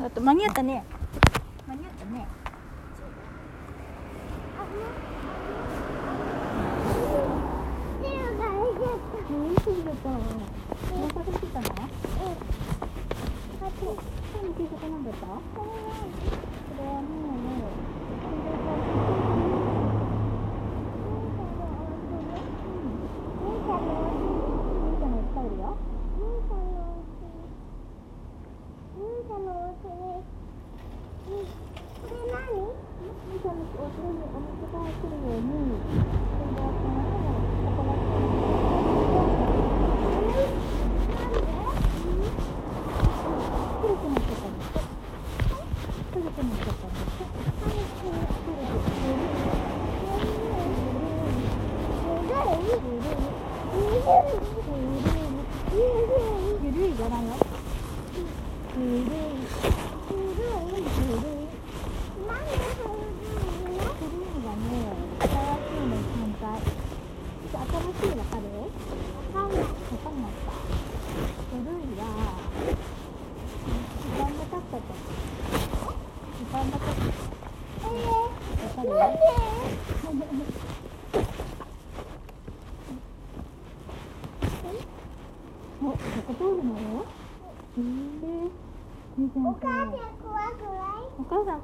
まだあと間に合ったね。間に合ったね。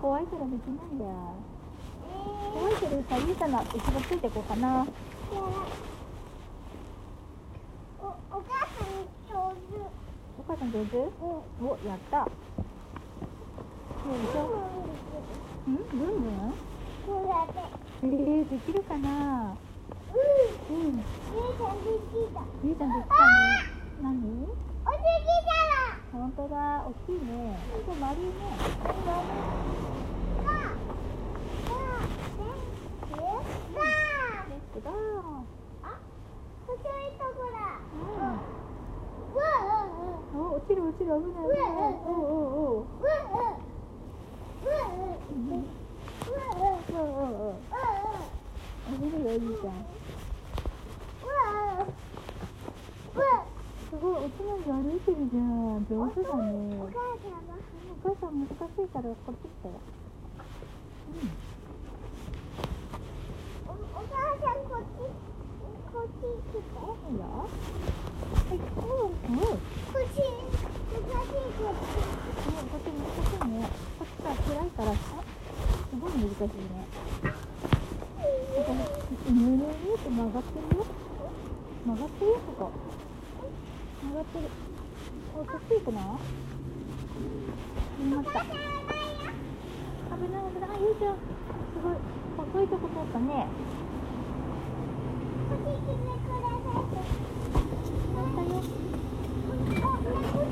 怖いからできないんだよ。怖いけどさ、ゆうちゃんの後ろついてこうかな。お母さん上手。お母さん上手？うん、お、やった。うん、ブンブン？できるかな。うん。うん。ゆうちゃんできた。何？おじぎだろ。本当だ、大きいね。丸いね。落ちる危ない危ない。おじいちゃんすごい落ちないで歩いてるじゃん。上手だね。お母さん難しいからこっち来たよ。お母さんこっち来たよ。はい、こっち難しいね。こっち暗いからさ、すごい難しいね。ぬるるって曲がってるよ。曲がってるよ、ここ。曲がってる。こっち行くの？危ないよ。危ない。ゆうちゃん、すごい細いとこ通ったね。こっち行ってください。やったよ。今、来たん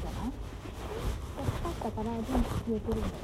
じゃない？ったから全部消えてるんだよ。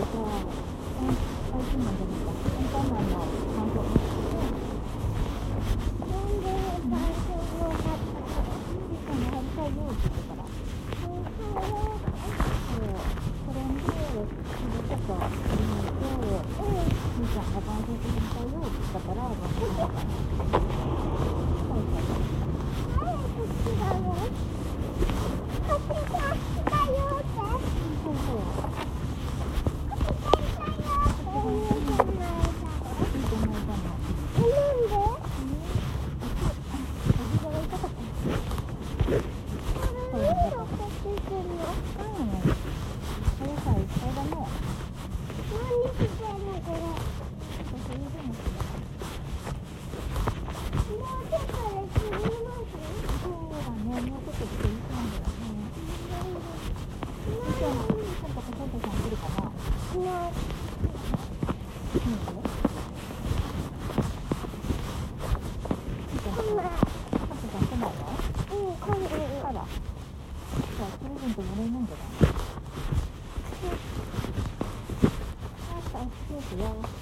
けど、Yeah.